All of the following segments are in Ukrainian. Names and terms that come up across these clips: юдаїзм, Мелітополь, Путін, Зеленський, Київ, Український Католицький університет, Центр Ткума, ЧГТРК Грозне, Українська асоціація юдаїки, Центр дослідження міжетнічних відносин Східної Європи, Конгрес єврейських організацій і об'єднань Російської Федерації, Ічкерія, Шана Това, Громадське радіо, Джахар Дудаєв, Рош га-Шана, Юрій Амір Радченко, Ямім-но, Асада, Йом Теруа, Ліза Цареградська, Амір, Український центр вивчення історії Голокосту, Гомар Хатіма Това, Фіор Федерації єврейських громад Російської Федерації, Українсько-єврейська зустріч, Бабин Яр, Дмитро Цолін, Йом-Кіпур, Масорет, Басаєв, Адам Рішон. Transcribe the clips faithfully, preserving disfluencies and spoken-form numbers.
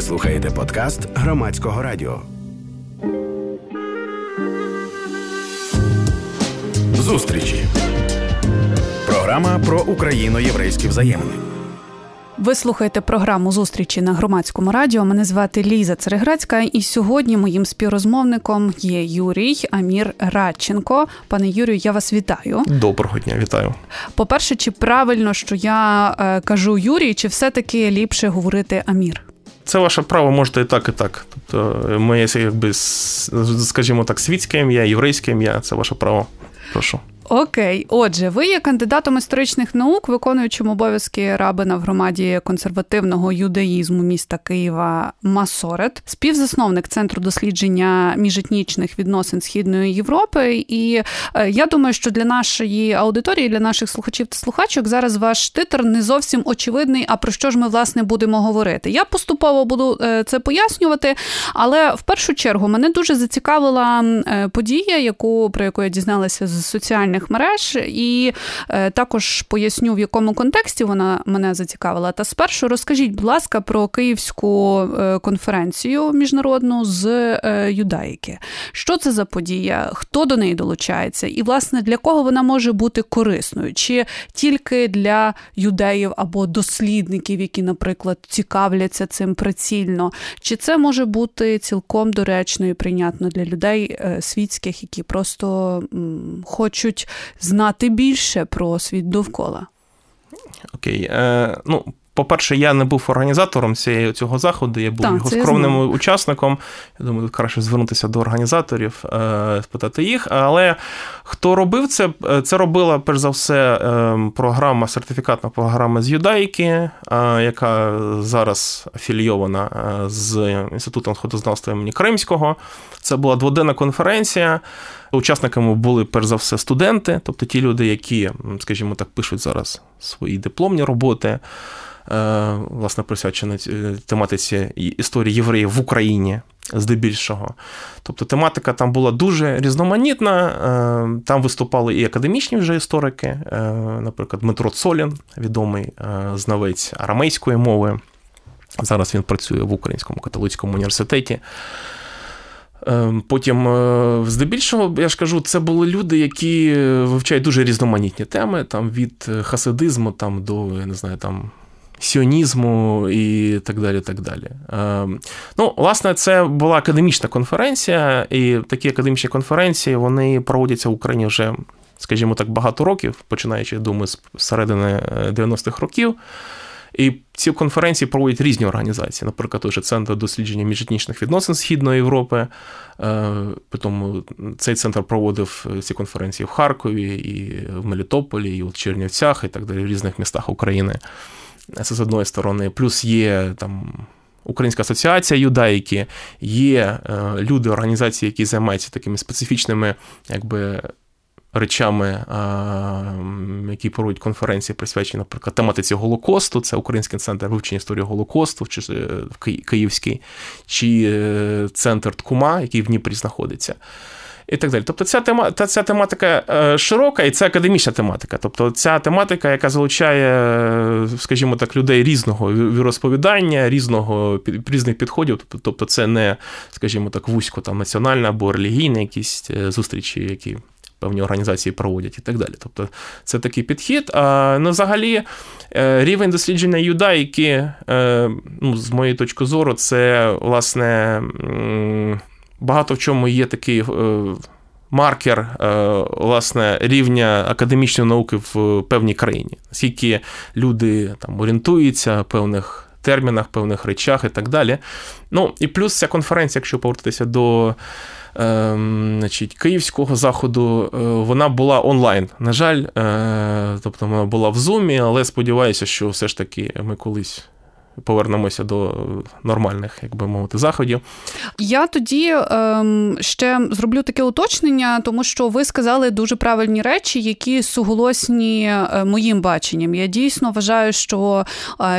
Ви слухаєте подкаст Громадського радіо. Зустрічі. Програма про україно-єврейські взаємини. Ви слухаєте програму «Зустрічі» на Громадському радіо. Мене звати Ліза Цареградська, і сьогодні моїм співрозмовником є Юрій Амір Радченко. Пане Юрію, я вас вітаю. Доброго дня, вітаю. По-перше, чи правильно, що я кажу Юрій, чи все-таки ліпше говорити Амір? Це ваше право, можете і так, і так. Тобто моє, якби, скажімо так, світське ім'я, єврейське ім'я – це ваше право. Прошу. Окей. Отже, ви є кандидатом історичних наук, виконуючим обов'язки рабина в громаді консервативного юдаїзму міста Києва Масорет, співзасновник Центру дослідження міжетнічних відносин Східної Європи. І я думаю, що для нашої аудиторії, для наших слухачів та слухачок зараз ваш титр не зовсім очевидний, а про що ж ми, власне, будемо говорити. Я поступово буду це пояснювати, але в першу чергу мене дуже зацікавила подія, яку, про яку я дізналася з соціальних мереж, і е, також поясню, в якому контексті вона мене зацікавила. Та спершу розкажіть, будь ласка, про Київську е, конференцію міжнародну з е, юдаїки. Що це за подія? Хто до неї долучається? І, власне, для кого вона може бути корисною? Чи тільки для юдеїв або дослідників, які, наприклад, цікавляться цим прицільно? Чи це може бути цілком доречно і прийнятно для людей е, світських, які просто м, хочуть знати більше про світ довкола? Окей. Е, ну, по-перше, я не був організатором цієї, цього заходу, я був так, його скромним я учасником. Я думаю, краще звернутися до організаторів, е, спитати їх. Але хто робив це? Це робила, перш за все, е, програма, сертифікатна програма з юдаїки, е, яка зараз афілійована з Інститутом сходознавства імені Кримського. Це була дводенна конференція. Учасниками були, перш за все, студенти, тобто ті люди, які, скажімо так, пишуть зараз свої дипломні роботи, власне, присвячені тематиці історії євреїв в Україні здебільшого. Тобто тематика там була дуже різноманітна, там виступали і академічні вже історики, наприклад, Дмитро Цолін, відомий знавець арамейської мови, зараз він працює в Українському католицькому університеті. Потім, здебільшого, я ж кажу, це були люди, які вивчають дуже різноманітні теми, там від хасидизму там, до, я не знаю, там, сіонізму і так далі, так далі. Ну, власне, це була академічна конференція, і такі академічні конференції, вони проводяться в Україні вже, скажімо так, багато років, починаючи, я думаю, з середини дев'яностих років. І ці конференції проводять різні організації, наприклад, той же Центр дослідження міжетнічних відносин Східної Європи. Потім цей центр проводив ці конференції в Харкові, і в Мелітополі, і в Чернівцях, і так далі, в різних містах України. Це з одної сторони. Плюс є там Українська асоціація юдаїки, є люди, організації, які займаються такими специфічними, якби, речами, які проводять конференції, присвячені, наприклад, тематиці Голокосту. Це Український центр вивчення історії Голокосту, чи Київський, чи Центр Ткума, який в Дніпрі знаходиться. І так далі. Тобто ця, тема, ця тематика широка, і це академічна тематика. Тобто ця тематика, яка залучає, скажімо так, людей різного віросповідання, різного, різних підходів. Тобто це не, скажімо так, вузько там національна або релігійна якісь зустрічі, які певні організації проводять і так далі. Тобто це такий підхід. А, ну, взагалі, рівень дослідження юдаїки, ну, з моєї точки зору, це, власне, багато в чому є такий маркер, власне, рівня академічної науки в певній країні. Наскільки люди там орієнтуються в певних термінах, певних речах і так далі. Ну, і плюс ця конференція, якщо повертатися до значить, київського заходу, вона була онлайн, на жаль, тобто вона була в Zoom, але сподіваюся, що все ж таки ми колись повернемося до нормальних, як би мовити, заходів. Я тоді ем, ще зроблю таке уточнення, тому що ви сказали дуже правильні речі, які суголосні моїм баченням. Я дійсно вважаю, що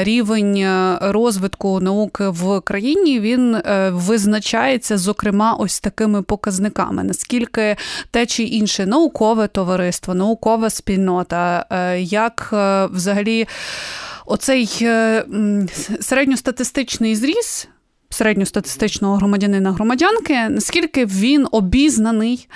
рівень розвитку науки в країні, він визначається, зокрема, ось такими показниками. Наскільки те чи інше наукове товариство, наукова спільнота, як взагалі оцей середньостатистичний зріз середньостатистичного громадянина-громадянки, наскільки він обізнаний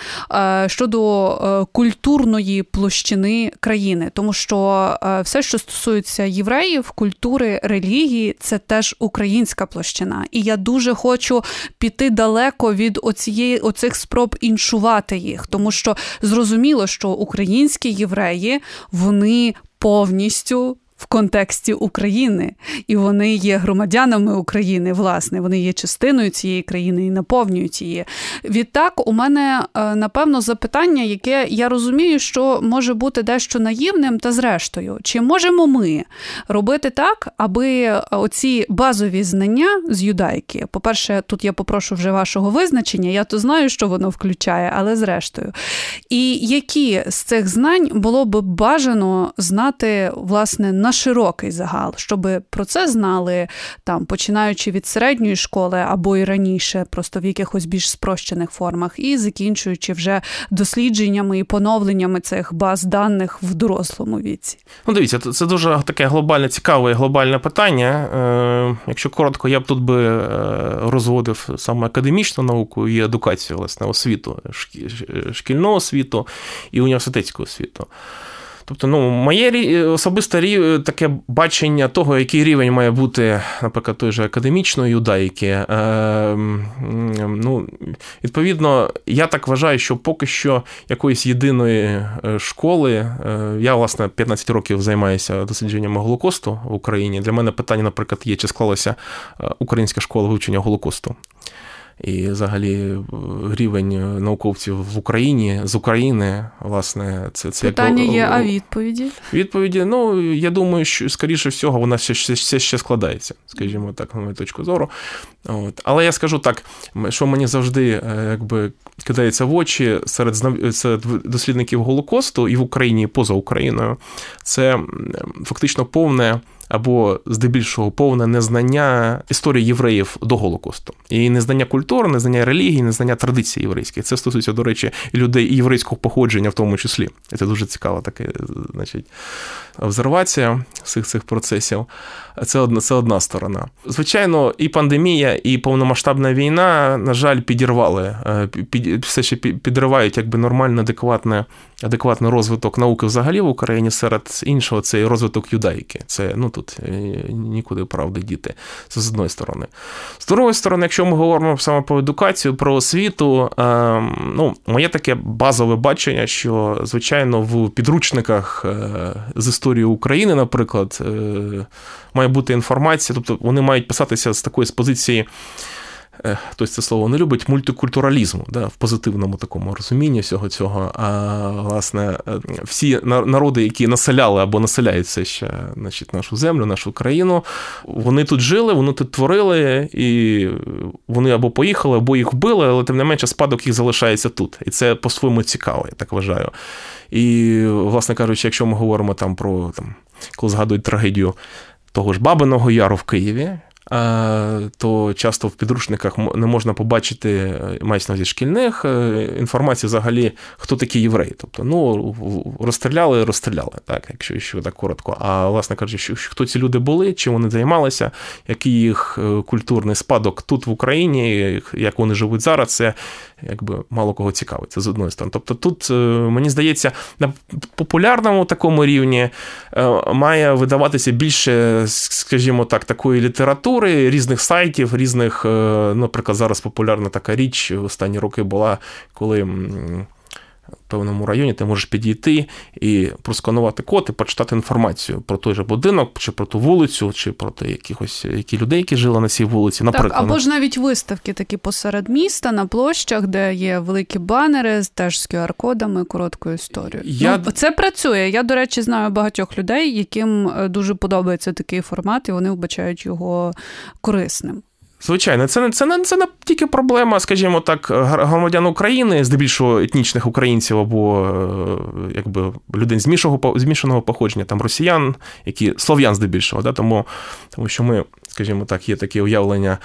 щодо культурної площини країни. Тому що все, що стосується євреїв, культури, релігії, це теж українська площина. І я дуже хочу піти далеко від оцієї, оцих спроб іншувати їх. Тому що зрозуміло, що українські євреї, вони повністю в контексті України. І вони є громадянами України, власне. Вони є частиною цієї країни і наповнюють її. Відтак, у мене, напевно, запитання, яке, я розумію, що може бути дещо наївним, та зрештою. Чи можемо ми робити так, аби оці базові знання з юдаїки, по-перше, тут я попрошу вже вашого визначення, я то знаю, що воно включає, але зрештою. І які з цих знань було б бажано знати, власне, на широкий загал, щоб про це знали, там, починаючи від середньої школи або і раніше, просто в якихось більш спрощених формах, і закінчуючи вже дослідженнями і поновленнями цих баз даних в дорослому віці. Ну, дивіться, це дуже таке глобальне, цікаве глобальне питання. Якщо коротко, я б тут би розводив саме академічну науку і едукацію, власне, освіту, шкільну освіту і університетську освіту. Тобто, ну, моє особисте таке бачення того, який рівень має бути, наприклад, той же академічної юдаїки. Е, ну, відповідно, я так вважаю, що поки що якоїсь єдиної школи, я, власне, п'ятнадцять років займаюся дослідженнями Голокосту в Україні. Для мене питання, наприклад, є, чи склалася українська школа вивчення Голокосту. І взагалі рівень науковців в Україні, з України, власне, це... це питання як... є, а відповіді? Відповіді, ну, я думаю, що, скоріше всього, вона все ще, ще, ще складається, скажімо так, на мою точку зору. От. Але я скажу так, що мені завжди, якби, кидається в очі серед, серед дослідників Голокосту і в Україні, і поза Україною, це фактично повне... або здебільшого повне незнання історії євреїв до Голокосту. І незнання культури, незнання релігії, незнання традицій єврейських. Це стосується, до речі, і людей і єврейського походження в тому числі. І це дуже цікава така, значить, обсервація всіх цих процесів. Це одна, це одна сторона. Звичайно, і пандемія, і повномасштабна війна, на жаль, підірвали, під, все ще підривають якби нормально, адекватне, адекватний розвиток науки взагалі в Україні. Серед іншого, це і розвиток юдаїки. Це, ну, тут нікуди правди діти. Це з одної сторони. З другої сторони, якщо ми говоримо саме про едукацію, про освіту, ну, моє таке базове бачення, що, звичайно, в підручниках з історії України, наприклад, має бути інформація, тобто вони мають писатися з такої позиції, хтось це слово не любить, мультикультуралізму, да, в позитивному такому розумінні всього цього. А, власне, всі народи, які населяли або населяються ще, значить, нашу землю, нашу країну, вони тут жили, вони тут творили, і вони або поїхали, або їх вбили, але тим не менше спадок їх залишається тут. І це по-своєму цікаво, я так вважаю. І, власне кажучи, якщо ми говоримо там про, там, коли згадують трагедію того ж Бабиного Яру в Києві, то часто в підручниках не можна побачити, мається на увазі шкільних, інформації взагалі, хто такі євреї. Тобто, ну, розстріляли, розстріляли, так, якщо, якщо так коротко. А, власне кажучи, хто ці люди були, чим вони займалися, який їх культурний спадок тут в Україні, як вони живуть зараз, це, якби, мало кого цікавить, це з одної сторони. Тобто тут, мені здається, на популярному такому рівні має видаватися більше, скажімо так, такої літератури, різних сайтів, різних, наприклад, зараз популярна така річ в останні роки була, коли... в певному районі ти можеш підійти і просканувати код і почитати інформацію про той же будинок, чи про ту вулицю, чи про те, якихось, які людей, які жили на цій вулиці, наприклад. Так, або ж навіть виставки такі посеред міста, на площах, де є великі банери, теж з кю ар-кодами, короткою історією. Я... Ну, це працює. Я, до речі, знаю багатьох людей, яким дуже подобається такий формат, і вони вбачають його корисним. Звичайно, це не, це, не, це не тільки проблема, скажімо так, громадян України, здебільшого етнічних українців або якби людей змішаного, змішаного походження, там росіян, які слов'ян здебільшого, да, тому, тому що ми, скажімо так, є такі уявлення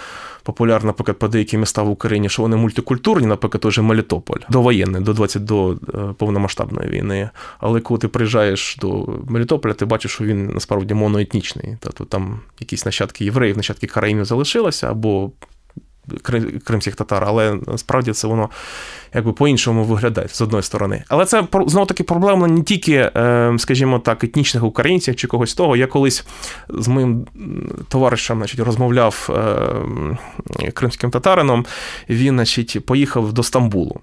популярне, наприклад, по деякі міста в Україні, що вони мультикультурні, наприклад, той же Мелітополь, довоєнний, до двадцять до повномасштабної війни. Але коли ти приїжджаєш до Мелітополя, ти бачиш, що він насправді моноетнічний. Тобто там якісь нащадки євреїв, нащадки караїмів залишилися, або кримських татар, але справді це воно якби по-іншому виглядає, з одної сторони. Але це, знову-таки, проблема не тільки, скажімо так, етнічних українців чи когось того. Я колись з моїм товаришем, значить, розмовляв кримським татарином, він, значить, поїхав до Стамбулу.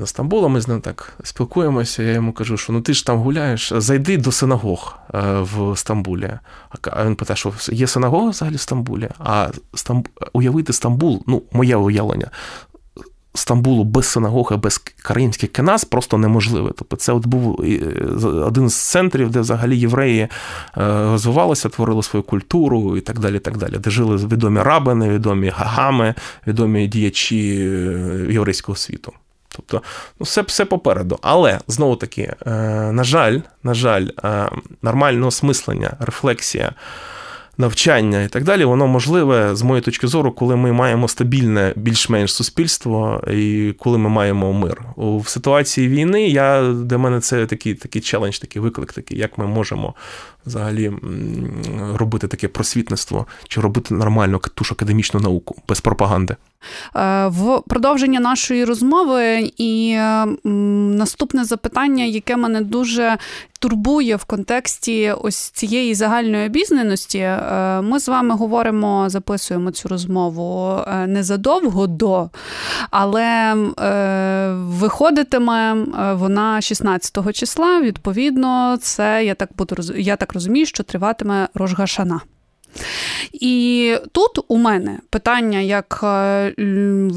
До Стамбула, ми з ним так спілкуємося, я йому кажу, що ну ти ж там гуляєш, зайди до синагог в Стамбулі. А він питає, що є синагога взагалі в Стамбулі? А Стамб... уявити Стамбул, ну, моє уявлення, Стамбулу без синагоги, без кримських кеназ просто неможливе. Тобто це от був один з центрів, де взагалі євреї розвивалися, творили свою культуру і так далі, так далі. Де жили відомі рабини, відомі гагами, відомі діячі єврейського світу. Тобто, ну, все, все попереду. Але, знову-таки, на жаль, на жаль, нормальне осмислення, рефлексія, навчання і так далі, воно можливе, з моєї точки зору, коли ми маємо стабільне більш-менш суспільство і коли ми маємо мир. В ситуації війни я, для мене це такий, такий челендж, такий виклик, такий, як ми можемо взагалі робити таке просвітництво чи робити нормальну ту ж академічну науку без пропаганди. В продовження нашої розмови і наступне запитання, яке мене дуже турбує в контексті ось цієї загальної обізнаності. Ми з вами говоримо, записуємо цю розмову незадовго до, але виходитиме вона шістнадцятого числа, відповідно, це, я так буду, я так розумію, що триватиме Рош га-Шана. І тут у мене питання як в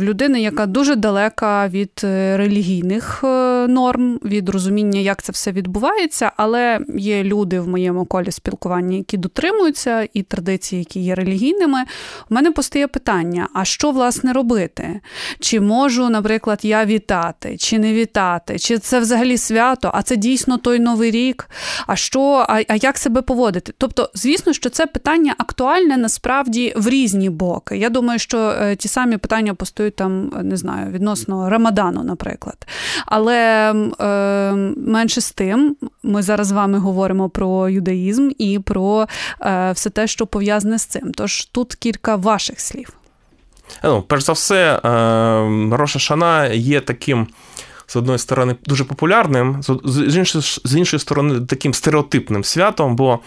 людини, яка дуже далека від релігійних норм, від розуміння, як це все відбувається, але є люди в моєму колі спілкування, які дотримуються, і традиції, які є релігійними. У мене постає питання, а що, власне, робити? Чи можу, наприклад, я вітати, чи не вітати, чи це взагалі свято, а це дійсно той Новий рік, а що, а, а як себе поводити? Тобто, звісно, що це питання актуальне насправді в різні боки. Я думаю, що ті самі питання постають там, не знаю, відносно Рамадану, наприклад. Але е, менше з тим, ми зараз з вами говоримо про юдаїзм і про е, все те, що пов'язане з цим. Тож тут кілька ваших слів. Ну, перш за все, е, Рош га-Шана є таким, з одної сторони, дуже популярним, з іншої, з іншої сторони, таким стереотипним святом, бо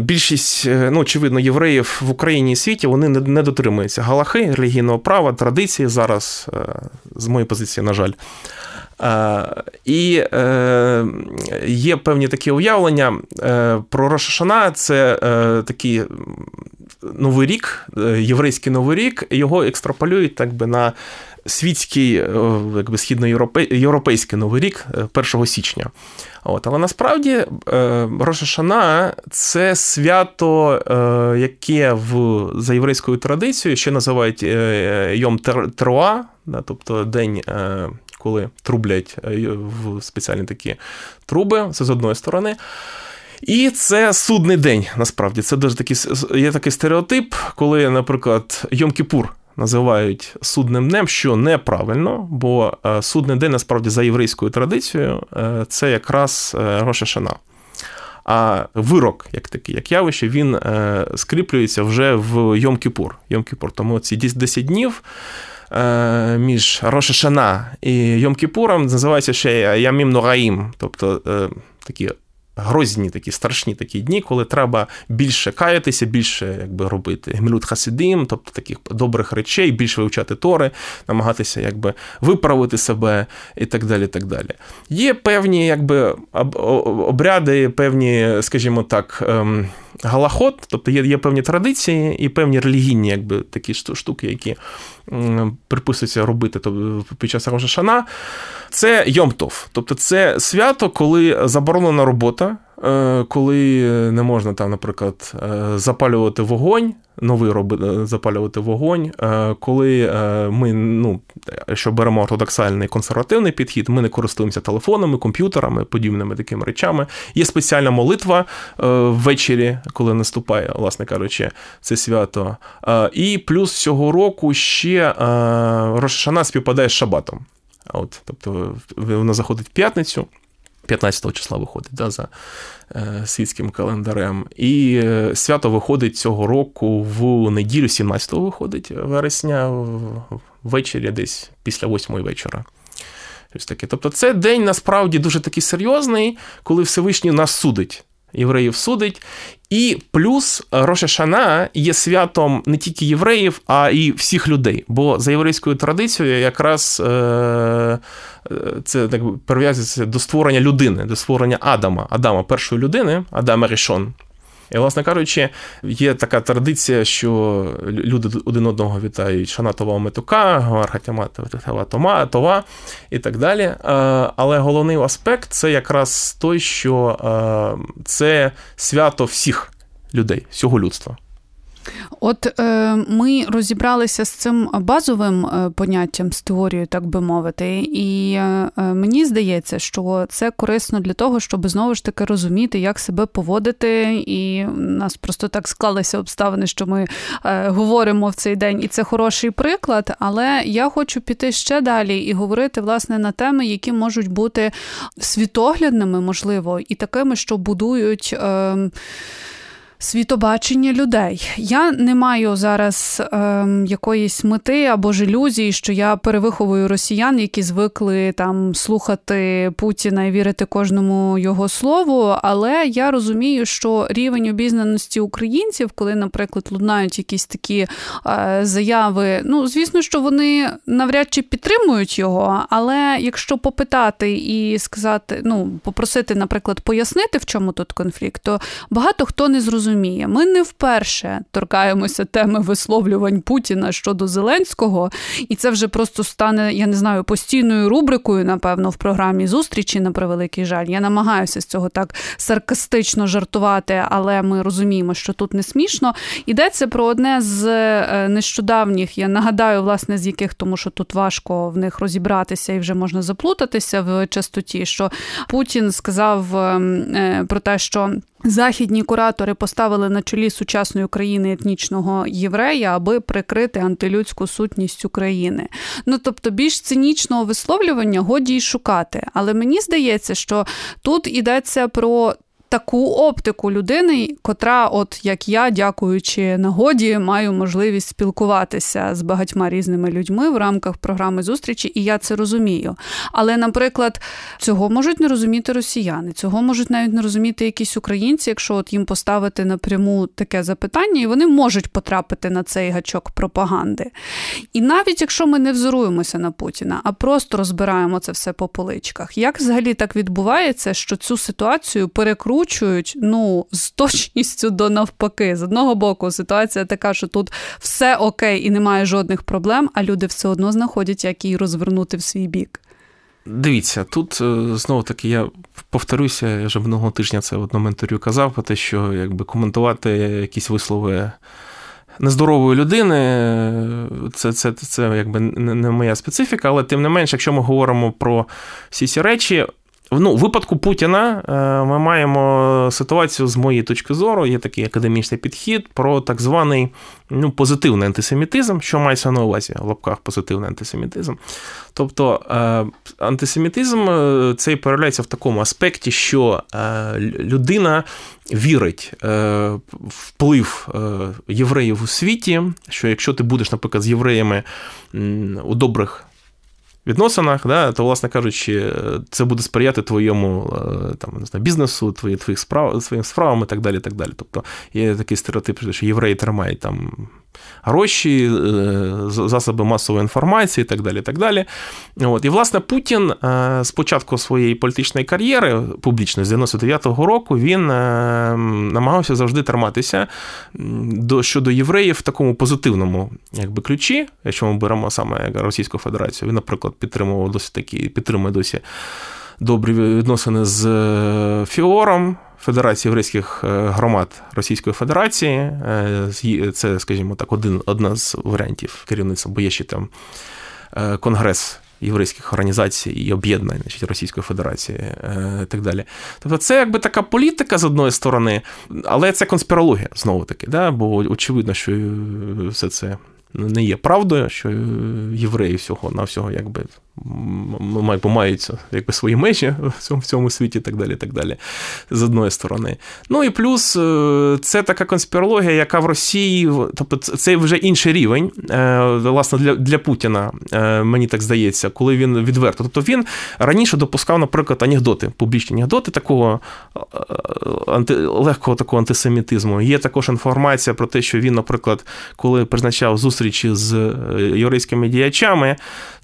більшість, ну, очевидно, євреїв в Україні і світі, вони не дотримуються галахи, релігійного права, традиції зараз, з моєї позиції, на жаль. І є певні такі уявлення про Рош га-Шана, це такий Новий рік, єврейський Новий рік, його екстраполюють, так би, на світський, якби, східноєвропейський Новий рік першого січня. От, але насправді Рош га-Шана – це свято, яке в, за єврейською традицією ще називають Йом Теруа, да, тобто день, коли трублять в спеціальні такі труби, це з одної сторони. І це судний день, насправді. Це дуже такий, є такий стереотип, коли, наприклад, Йом-Кіпур називають судним днем, що неправильно, бо судний день, насправді, за єврейською традицією, це якраз Рош га-Шана. А вирок, як такий, як явище, він скріплюється вже в Йом-Кіпур. Йом-Кіпур. Тому ці десять днів між Рош га-Шана і Йом-Кіпуром називається ще Ямім-но, тобто такі грозні, такі страшні такі дні, коли треба більше каятися, більше, якби, робити гмілют хасидим, тобто таких добрих речей, більше вивчати Тори, намагатися, якби, виправити себе і так далі, так далі. Є певні, якби, обряди, певні, скажімо так, галахот, тобто є, є певні традиції і певні релігійні, якби, такі штуки, які приписується робити тобто, під час Рош га-Шана. Це Йомтов, тобто це свято, коли заборонена робота, коли не можна там, наприклад, запалювати вогонь, новий роби, запалювати вогонь, коли ми, ну, що беремо ортодоксальний консервативний підхід, ми не користуємося телефонами, комп'ютерами, подібними такими речами. Є спеціальна молитва ввечері, коли наступає, власне кажучи, це свято. І плюс цього року ще Рош га-Шана співпадає з шабатом. От, тобто вона заходить в п'ятницю. п'ятнадцятого числа виходить, да, за світським календарем. І свято виходить цього року в неділю, сімнадцятого виходить вересня, ввечері десь після восьмої вечора. Ось таке. Тобто це день насправді дуже такий серйозний, коли Всевишній нас судить, євреїв судить. І плюс Рош га-Шана є святом не тільки євреїв, а і всіх людей. Бо за єврейською традицією якраз е- це так прив'язується до створення людини, до створення Адама, Адама першої людини, Адама Рішон. І, власне кажучи, є така традиція, що люди один одного вітають Шана Това, Метука, Гомар Хатіма Това і так далі. Але головний аспект – це якраз той, що це свято всіх людей, всього людства. От ми розібралися з цим базовим поняттям, з теорією, так би мовити, і мені здається, що це корисно для того, щоб знову ж таки розуміти, як себе поводити, і у нас просто так склалися обставини, що ми говоримо в цей день, і це хороший приклад, але я хочу піти ще далі і говорити, власне, на теми, які можуть бути світоглядними, можливо, і такими, що будують... світобачення людей. Я не маю зараз ем, якоїсь мети або ж ілюзії, що я перевиховую росіян, які звикли там слухати Путіна і вірити кожному його слову, але я розумію, що рівень обізнаності українців, коли, наприклад, лунають якісь такі е, заяви, ну, звісно, що вони навряд чи підтримують його, але якщо попитати і сказати, ну, попросити, наприклад, пояснити, в чому тут конфлікт, то багато хто не зрозуміє. Ми не вперше торкаємося теми висловлювань Путіна щодо Зеленського, і це вже просто стане, я не знаю, постійною рубрикою, напевно, в програмі «Зустрічі», на превеликий жаль. Я намагаюся з цього так саркастично жартувати, але ми розуміємо, що тут не смішно. Йдеться про одне з нещодавніх, я нагадаю, власне, з яких, тому що тут важко в них розібратися і вже можна заплутатися в частоті, що Путін сказав про те, що західні куратори поставили на чолі сучасної України етнічного єврея, аби прикрити антилюдську сутність України. Ну, тобто, більш цинічного висловлювання годі й шукати. Але мені здається, що тут йдеться про таку оптику людини, котра, от як я, дякуючи нагоді, маю можливість спілкуватися з багатьма різними людьми в рамках програми «Зустрічі», і я це розумію. Але, наприклад, цього можуть не розуміти росіяни, цього можуть навіть не розуміти якісь українці, якщо от їм поставити напряму таке запитання, і вони можуть потрапити на цей гачок пропаганди. І навіть якщо ми не взоруємося на Путіна, а просто розбираємо це все по поличках, як взагалі так відбувається, що цю ситуацію перекручують Учують, ну, з точністю до навпаки. З одного боку, ситуація така, що тут все окей і немає жодних проблем, а люди все одно знаходять, як її розвернути в свій бік. Дивіться, тут, знову-таки, я повторюся, я вже минулого тижня це в одному інтерв'ю казав, про те, що якби коментувати якісь вислови нездорової людини, це, це, це, це якби не моя специфіка, але тим не менш, якщо ми говоримо про всі ці речі, ну, в випадку Путіна ми маємо ситуацію, з моєї точки зору, є такий академічний підхід про так званий, ну, позитивний антисемітизм, що мається на увазі в лапках позитивний антисемітизм. Тобто антисемітизм цей проявляється в такому аспекті, що людина вірить вплив євреїв у світі, що якщо ти будеш, наприклад, з євреями у добрих відносинах, да, то, власне кажучи, це буде сприяти твоєму там, не знаю, бізнесу, твої, твоїх справ, своїм справам і так далі, і так далі. Тобто є такий стереотип, що євреї тримають там гроші, засоби масової інформації і так далі, і так далі. От. І, власне, Путін з початку своєї політичної кар'єри, публічно, з дев'яносто дев'ятого року, він намагався завжди триматися до, щодо євреїв в такому позитивному якби, ключі, якщо ми беремо саме Російську Федерацію. Він, наприклад, підтримував досі такі, підтримує досі добрі відносини з Фіором Федерації єврейських громад Російської Федерації. Це, скажімо так, один, одна з варіантів керівництва, бо є ще там Конгрес єврейських організацій і об'єднань Російської Федерації і так далі. Тобто це якби така політика з одної сторони, але це конспірологія, знову-таки, да? Бо очевидно, що все це не є правдою, що євреї всього на всього якби мають якби свої межі в цьому, в цьому світі і так далі, і так далі, з одної сторони. Ну і плюс це така конспірологія, яка в Росії, тобто це вже інший рівень, власне, для, для Путіна, мені так здається, коли він відверто. Тобто він раніше допускав, наприклад, анекдоти, публічні анекдоти такого анти, легкого такого антисемітизму. Є також інформація про те, що він, наприклад, коли призначав зустрічі з єврейськими діячами,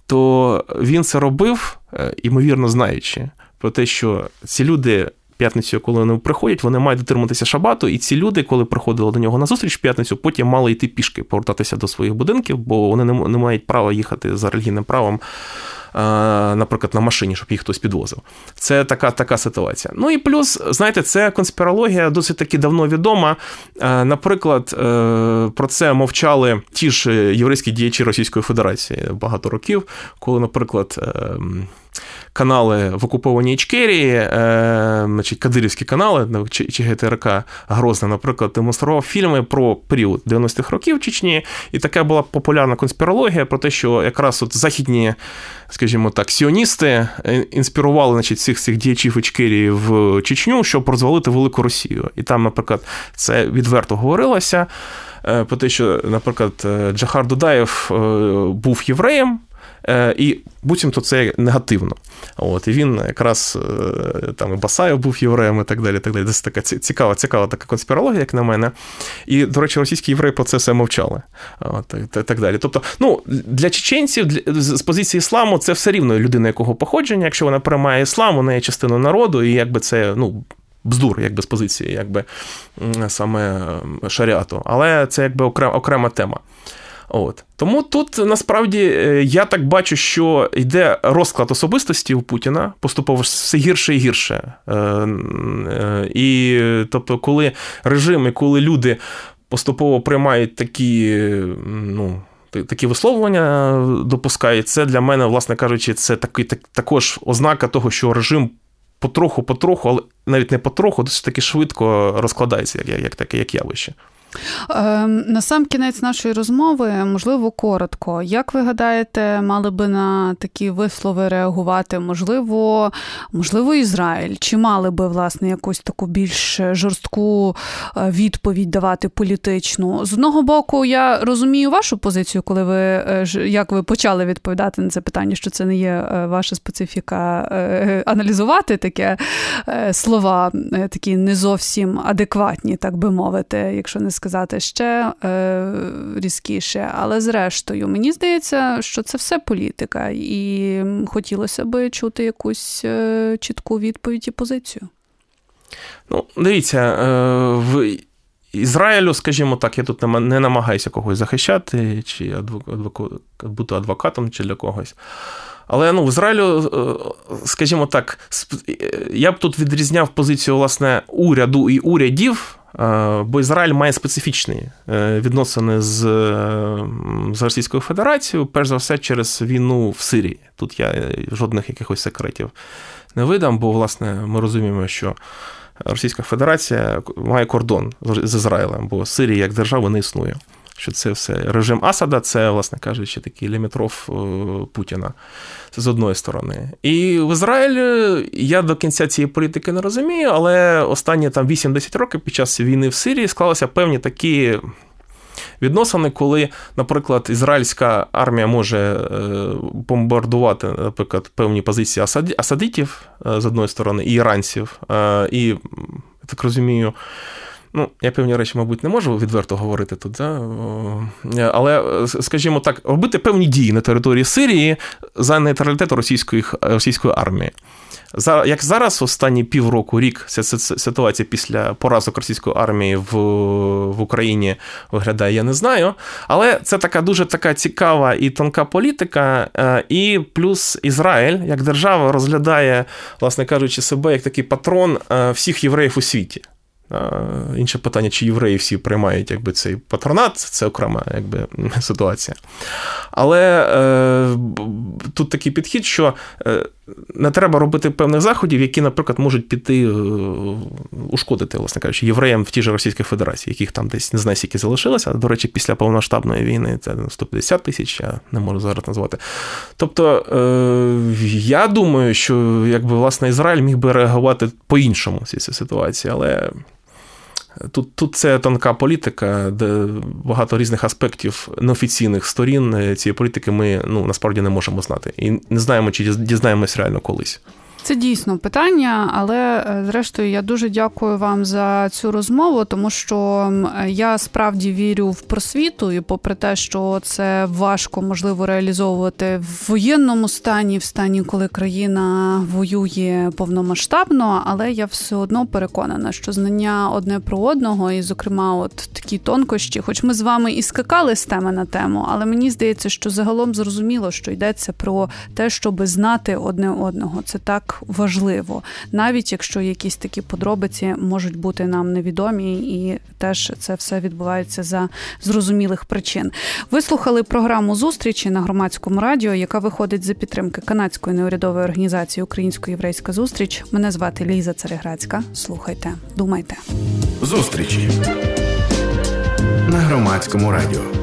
то він це робив, ймовірно, знаючи про те, що ці люди п'ятницю, коли вони приходять, вони мають дотриматися шабату, і ці люди, коли приходили до нього на зустріч в п'ятницю, потім мали йти пішки, повертатися до своїх будинків, бо вони не мають права їхати за релігійним правом, наприклад, на машині, щоб їх хтось підвозив. Це така, така ситуація. Ну і плюс, знаєте, це конспірологія досить таки давно відома. Наприклад, про це мовчали ті ж єврейські діячі Російської Федерації багато років, коли, наприклад, канали в окупованій Ічкерії, значить, кадирівські канали, ЧГТРК Грозне, наприклад, демонстрував фільми про період дев'яностих років в Чечні, і така була популярна конспірологія про те, що якраз от західні, скажімо так, сіоністи інспірували, значить, всіх цих діячів Ічкерії в Чечню, щоб розвалити Велику Росію. І там, наприклад, це відверто говорилося про те, що, наприклад, Джахар Дудаєв був євреєм, і буцімто це негативно. От, і він якраз там і Басаєв був євреєм, і так далі, і так далі. Це така цікава, цікава така конспірологія, як на мене. І, до речі, російські євреї про це все мовчали. От, і так далі. Тобто, ну, для чеченців, для, з позиції ісламу, це все рівно людина якого походження. Якщо вона приймає іслам, вона є частиною народу, і якби це, ну, бздур, якби з позиції, якби саме шаріату. Але це якби окрема, окрема тема. От. Тому тут, насправді, я так бачу, що йде розклад особистості у Путіна, поступово все гірше і гірше. І, тобто, коли режими, коли люди поступово приймають такі, ну, такі висловлення, допускають, це для мене, власне кажучи, це такий, так, також ознака того, що режим потроху-потроху, але навіть не потроху, досить таки швидко розкладається, як, як, як, як явище. На сам кінець нашої розмови, можливо, коротко. Як ви гадаєте, мали би на такі вислови реагувати, можливо, можливо, Ізраїль? Чи мали би, власне, якусь таку більш жорстку відповідь давати політичну? З одного боку, я розумію вашу позицію, коли ви, як ви почали відповідати на це питання, що це не є ваша специфіка аналізувати таке слова, такі не зовсім адекватні, так би мовити, якщо не сказати ще е, різкіше, але зрештою, мені здається, що це все політика, і хотілося би чути якусь е, чітку відповідь і позицію. Ну, дивіться, е, в Ізраїлю, скажімо так, я тут не намагаюся когось захищати, чи адвоку, бути адвокатом, чи для когось. Але, ну, в Ізраїлю, скажімо так, я б тут відрізняв позицію, власне, уряду і урядів, бо Ізраїль має специфічні відносини з, з Російською Федерацією, перш за все через війну в Сирії. Тут я жодних якихось секретів не видам, бо, власне, ми розуміємо, що Російська Федерація має кордон з Ізраїлем, бо Сирія як держава не існує. Що це все режим Асада, це, власне кажучи, такий лімітров Путіна. Це з одної сторони. І в Ізраїлі я до кінця цієї політики не розумію, але останні там вісім-десять років під час війни в Сирії склалися певні такі відносини, коли, наприклад, ізраїльська армія може бомбардувати, наприклад, певні позиції асадитів, з одної сторони, і іранців, і, так розумію, ну, я певні речі, мабуть, не можу відверто говорити тут, да? Але, скажімо так, робити певні дії на території Сирії за нейтралітет російської, російської армії. Як зараз, останні півроку, рік, ця ситуація після поразок російської армії в, в Україні виглядає, я не знаю. Але це така дуже така цікава і тонка політика. І плюс Ізраїль, як держава, розглядає, власне кажучи, себе як такий патрон всіх євреїв у світі. Інше питання, чи євреї всі приймають якби, цей патронат, це окрема якби, ситуація. Але е, тут такий підхід, що не треба робити певних заходів, які, наприклад, можуть піти ушкодити, власне кажучи, євреям в тій же Російській Федерації, яких там десь не знаю, скільки залишилося. До речі, після повномасштабної війни це сто п'ятдесят тисяч, я не можу зараз назвати. Тобто, е, я думаю, що якби, власне, Ізраїль міг би реагувати по-іншому в цій ситуації, але Тут, тут це тонка політика, де багато різних аспектів неофіційних сторін цієї політики ми ну, насправді не можемо знати. І не знаємо, чи дізнаємось реально колись. Це дійсно питання, але, зрештою, я дуже дякую вам за цю розмову, тому що я справді вірю в просвіту, і попри те, що це важко, можливо, реалізовувати в воєнному стані, в стані, коли країна воює повномасштабно, але я все одно переконана, що знання одне про одного, і, зокрема, от такі тонкощі, хоч ми з вами і скакали з теми на тему, але мені здається, що загалом зрозуміло, що йдеться про те, щоб знати одне одного. Це так важливо, навіть якщо якісь такі подробиці можуть бути нам невідомі, і теж це все відбувається за зрозумілих причин. Ви слухали програму «Зустрічі» на Громадському радіо, яка виходить за підтримки канадської неурядової організації «Українсько-єврейська зустріч». Мене звати Ліза Цареградська. Слухайте, думайте. Зустрічі на Громадському радіо.